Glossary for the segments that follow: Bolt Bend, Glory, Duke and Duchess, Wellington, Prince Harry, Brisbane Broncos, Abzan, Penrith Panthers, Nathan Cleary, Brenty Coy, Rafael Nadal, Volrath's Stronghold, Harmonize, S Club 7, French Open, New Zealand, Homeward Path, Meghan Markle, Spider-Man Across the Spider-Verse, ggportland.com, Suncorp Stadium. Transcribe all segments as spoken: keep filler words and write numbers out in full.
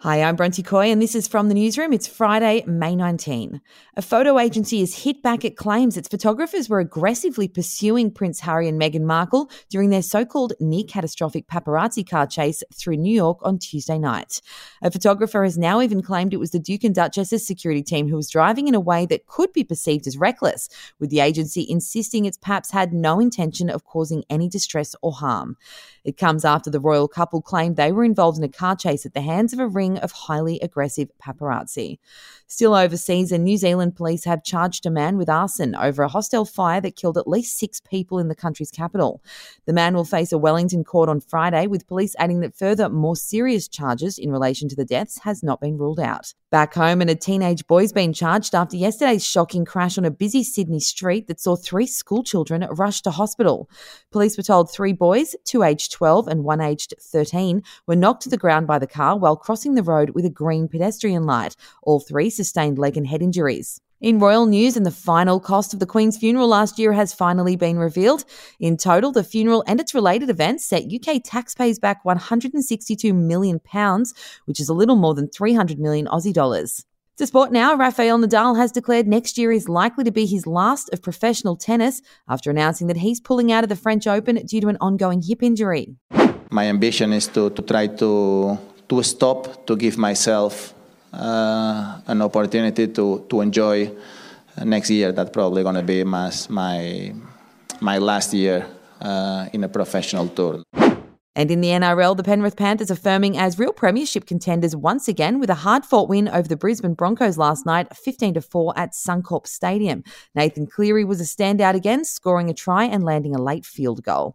Hi, I'm Brenty Coy and this is From the Newsroom. It's Friday, May nineteenth. A photo agency has hit back at claims its photographers were aggressively pursuing Prince Harry and Meghan Markle during their so-called near-catastrophic paparazzi car chase through New York on Tuesday night. A photographer has now even claimed it was the Duke and Duchess's security team who was driving in a way that could be perceived as reckless, with the agency insisting its paps had no intention of causing any distress or harm. It comes after the royal couple claimed they were involved in a car chase at the hands of a ring of highly aggressive paparazzi. Still overseas, and New Zealand police have charged a man with arson over a hostel fire that killed at least six people in the country's capital. The man will face a Wellington court on Friday, with police adding that further, more serious charges in relation to the deaths has not been ruled out. Back home, and a teenage boy's been charged after yesterday's shocking crash on a busy Sydney street that saw three schoolchildren rushed to hospital. Police were told three boys, two aged twelve and one aged thirteen, were knocked to the ground by the car while crossing the road with a green pedestrian light. All three sustained leg and head injuries. In royal news, and the final cost of the Queen's funeral last year has finally been revealed. In total, the funeral and its related events set U K taxpayers back one hundred sixty-two million pounds, which is a little more than three hundred million Aussie dollars. To sport now, Rafael Nadal has declared next year is likely to be his last of professional tennis after announcing that he's pulling out of the French Open due to an ongoing hip injury. My ambition is to, to try to, to stop, to give myself Uh, an opportunity to, to enjoy next year. That's probably going to be my, my, my last year uh, in a professional tour. And in the N R L, the Penrith Panthers are firming as real premiership contenders once again with a hard-fought win over the Brisbane Broncos last night, fifteen to four at Suncorp Stadium. Nathan Cleary was a standout again, scoring a try and landing a late field goal.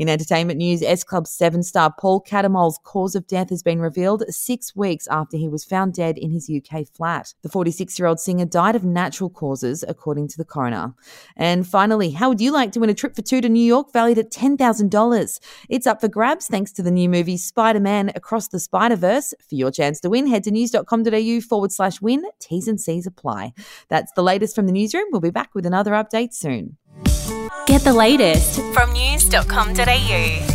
In entertainment news, S Club seven star Paul Catamole's cause of death has been revealed six weeks after he was found dead in his U K flat. The forty-six-year-old singer died of natural causes, according to the coroner. And finally, how would you like to win a trip for two to New York valued at ten thousand dollars? It's up for grabs thanks to the new movie Spider-Man Across the Spider-Verse. For your chance to win, head to news dot com dot a u forward slash win. T's and C's apply. That's the latest from the newsroom. We'll be back with another update soon. Get the latest from news dot com dot a u.